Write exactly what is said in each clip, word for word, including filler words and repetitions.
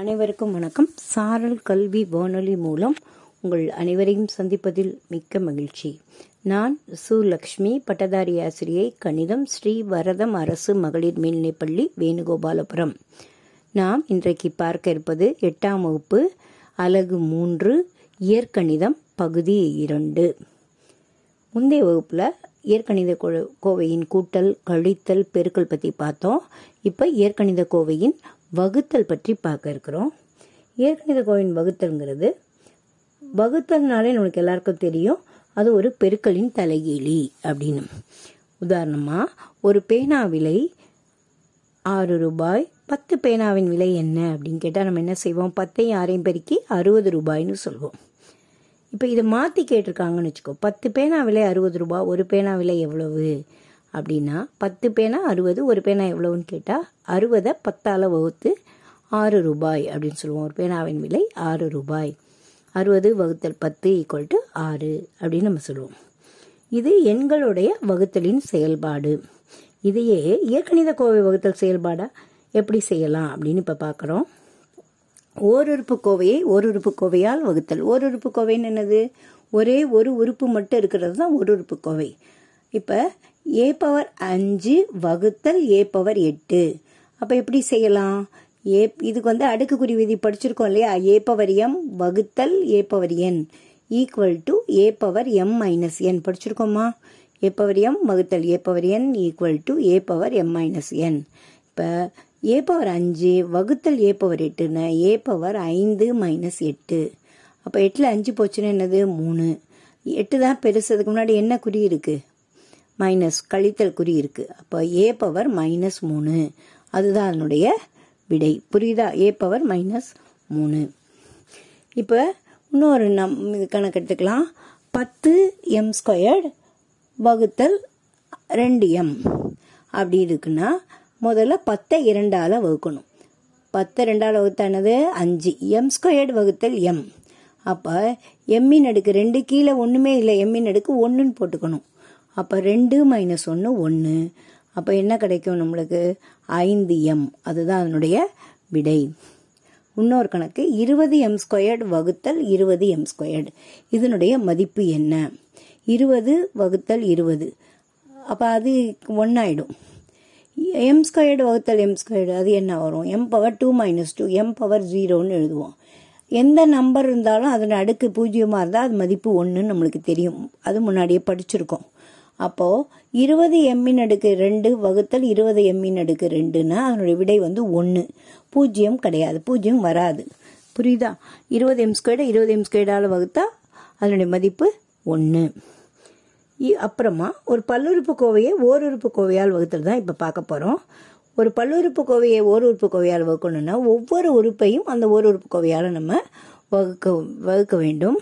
அனைவருக்கும் வணக்கம். சாரல் கல்வி வானொலி மூலம் உங்கள் அனைவரையும் சந்திப்பதில் மிக்க மகிழ்ச்சி. நான் சு லக்ஷ்மி, பட்டதாரி ஆசிரியை, கணிதம், ஸ்ரீ வரதம் அரசு மகளிர் மேல்நிலைப்பள்ளி, வேணுகோபாலபுரம். நாம் இன்றைக்கு பார்க்க இருப்பது எட்டாம் வகுப்பு அலகு மூன்று இயற்கணிதம் பகுதி இரண்டு. முந்தைய வகுப்பில் இயற்கணித கோவையின் கூட்டல், கழித்தல், பெருக்கல் பற்றி பார்த்தோம். இப்போ இயற்கணித கோவையின் வகுத்தல் பற்றி பார்க்க இருக்கிறோம். இயற்கணித கோவையின் வகுத்தல்ங்கிறது, வகுத்தல்னாலே நம்மளுக்கு எல்லாருக்கும் தெரியும், அது ஒரு பெருக்கலின் தலைகீழி அப்படின்னு. உதாரணமாக, ஒரு பேனா விலை ஆறு ரூபாய், பத்து பேனாவின் விலை என்ன அப்படின்னு கேட்டால் நம்ம என்ன செய்வோம்? பத்தையும் ஆறையும் பெருக்கி அறுபது ரூபாய்ன்னு சொல்வோம். இப்போ இதை மாற்றி கேட்டிருக்காங்கன்னு வச்சுக்கோ. பத்து பேனா விலை அறுபது ரூபாய், ஒரு பேனா விலை எவ்வளவு அப்படின்னா, பத்து பேனா அறுபது, ஒரு பேனா எவ்வளவுன்னு கேட்டால் அறுபதை பத்தால் வகுத்து ஆறு ரூபாய் அப்படின்னு சொல்லுவோம். ஒரு பேனாவின் விலை ஆறு ரூபாய், அறுபது வகுத்தல் பத்து ஈக்குவல் டு ஆறு அப்படின்னு நம்ம சொல்லுவோம். இது எண்களுடைய வகுத்தலின் செயல்பாடு. இதையே இயற்கணித கோவை வகுத்தல் செயல்பாடாக எப்படி செய்யலாம் அப்படின்னு இப்போ பார்க்குறோம். ஓருறுப்பு கோவையை ஓருறுப்பு கோவையால் வகுத்தல். ஓருறுப்பு கோவைன்னு என்னது? ஒரே ஒரு உறுப்பு மட்டும் இருக்கிறது தான் ஓருறுப்பு கோவை. இப்போ ஏ பவர் அஞ்சு வகுத்தல் ஏ பவர் எட்டு. அப்போ எப்படி செய்யலாம்? ஏ இதுக்கு வந்து அடுக்குக்குறி விதி படிச்சிருக்கோம் இல்லையா? ஏ பவர் எம் வகுத்தல் ஏ power N equal to A power M minus என் படிச்சிருக்கோமா? ஏ பவர் எம் வகுத்தல் ஏ power N equal to A power M minus என். இப்போ ஏ பவர் அஞ்சு வகுத்தல் ஏ பவர் எட்டுன்னா ஏ பவர் ஐந்து மைனஸ் எட்டு. அப்போ எட்டில் அஞ்சு போச்சுன்னா என்னது? மூணு. எட்டு தான் பெருசு. அதுக்கு முன்னாடி என்ன குறி இருக்குது? மைனஸ் கழித்தல் குறி இருக்குது. அப்போ ஏ பவர் மைனஸ் மூணு, அதுதான் அதனுடைய விடை. புரியுதா? ஏ பவர் மைனஸ் மூணு. இப்போ இன்னொரு நம் கணக்கு எடுத்துக்கலாம். பத்து எம் ஸ்கொயர்டு வகுத்தல் ரெண்டு எம் அப்படி இருக்குன்னா முதல்ல பத்தை இரண்டால் வகுக்கணும். பத்தை ரெண்டால் வகுத்தானது அஞ்சு. எம் ஸ்கொயர்டு வகுத்தல் எம். அப்போ எம்மின் அடுக்கு ரெண்டு, கீழே ஒன்றுமே இல்லை, எம்மின் அடுக்கு ஒன்றுன்னு போட்டுக்கணும். அப்போ ரெண்டு மைனஸ் ஒன்று ஒன்று. அப்போ என்ன கிடைக்கும் நம்மளுக்கு? ஐந்து எம். அதுதான் அதனுடைய விடை. இன்னொரு கணக்கு, இருபது எம் ஸ்கொயர்டு வகுத்தல் இருபது எம் ஸ்கொயர்டு. இதனுடைய மதிப்பு என்ன? இருபது வகுத்தல் இருபது, அப்போ அது ஒன்றாயிடும். எம் ஸ்கொயர்டு வகுத்தல் எம் ஸ்கொயர்டு, அது என்ன வரும்? M power two minus two, m power ஜீரோன்னு எழுதுவோம். எந்த நம்பர் இருந்தாலும் அதோட அடுக்கு பூஜ்ஜியமாக இருந்தால் அது மதிப்பு ஒன்றுன்னு நம்மளுக்கு தெரியும். அது முன்னாடியே படிச்சிருக்கோம். அப்போது இருபது எம்மின் அடுக்கு ரெண்டு வகுத்தல் இருபது எம்மின் அடுக்கு ரெண்டுன்னா அதனுடைய விடை வந்து ஒன்று. பூஜ்ஜியம் கிடையாது, பூஜ்ஜியம் வராது. புரியுதா? இருபது எம் ஸ்கொயர்டு இருபது எம் ஸ்கொயர்டால் வகுத்தா அதனுடைய மதிப்பு ஒன்று. அப்புறமா ஒரு பல்லுறுப்பு கோவையை ஓருறுப்பு கோவையால் வகுத்தல் தான் இப்போ பார்க்க போகிறோம். ஒரு பல்லுறுப்பு கோவையை ஓருறுப்பு கோவையால் வகுக்கணும்னா ஒவ்வொரு உறுப்பையும் அந்த ஓருறுப்பு கோவையால் நம்ம வகுக்க வகுக்க வேண்டும்.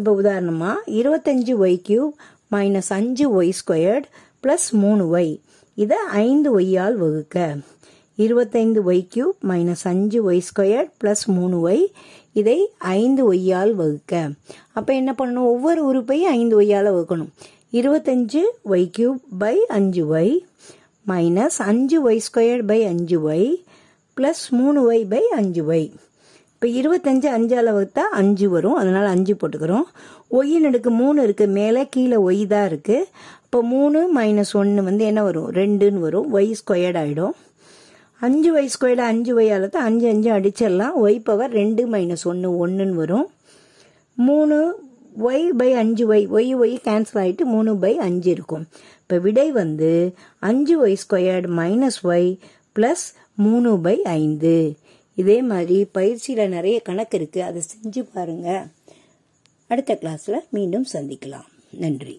இப்போ உதாரணமாக, இருபத்தஞ்சு ஒய் கியூப் மைனஸ் அஞ்சு ஒய் ஸ்கொயர்டு ப்ளஸ் மூணு ஒய், இதை ஐந்து ஒய்யால் வகுக்க. இருபத்தைந்து ஒய் கியூப் மைனஸ் அஞ்சு ஒய் ஸ்கொயர்டு ப்ளஸ் மூணு ஒய், இதை ஐந்து ஒய்யால் வகுக்க. அப்போ என்ன பண்ணணும்? ஒவ்வொரு உறுப்பையும் ஐந்து ஒய்யால் வகுக்கணும். இருபத்தஞ்சு ஒய் கியூப் பை அஞ்சு ஒய் மைனஸ் அஞ்சு ஒய் ஸ்கொயர்டு பை அஞ்சு ஒய் ப்ளஸ் மூணு ஒய் பை அஞ்சு ஒய். இப்போ இருபத்தஞ்சு அஞ்சால் வகுத்தா அஞ்சு வரும், அதனால் அஞ்சு போட்டுக்கிறோம். ஒய்யின் அடுக்கு மூணு இருக்குது, மேலே கீழே ஒய் தான் இருக்குது. இப்போ மூணு மைனஸ் ஒன்று வந்து என்ன வரும்? ரெண்டுன்னு வரும். ஒய் ஸ்கொயர்டு ஆகிடும். அஞ்சு ஒய் ஸ்கொயர்டு அஞ்சு ஒய்யால் தான் அஞ்சு அஞ்சு அடிச்சிடலாம். ஒய் பவர் ரெண்டு மைனஸ் ஒன்று ஒன்றுன்னு வரும். மூணு ஒய் பை அஞ்சு ஒய், ஒய் ஒய் கேன்சல் ஆகிட்டு மூணு பை அஞ்சு இருக்கும். இப்போ விடை வந்து அஞ்சு y squared minus y plus மூணு பை ஐந்து. இதே மாதிரி பயிற்சியில் நிறைய கணக்கு இருக்குது, அதை செஞ்சு பாருங்கள். அடுத்த கிளாஸில் மீண்டும் சந்திக்கலாம். நன்றி.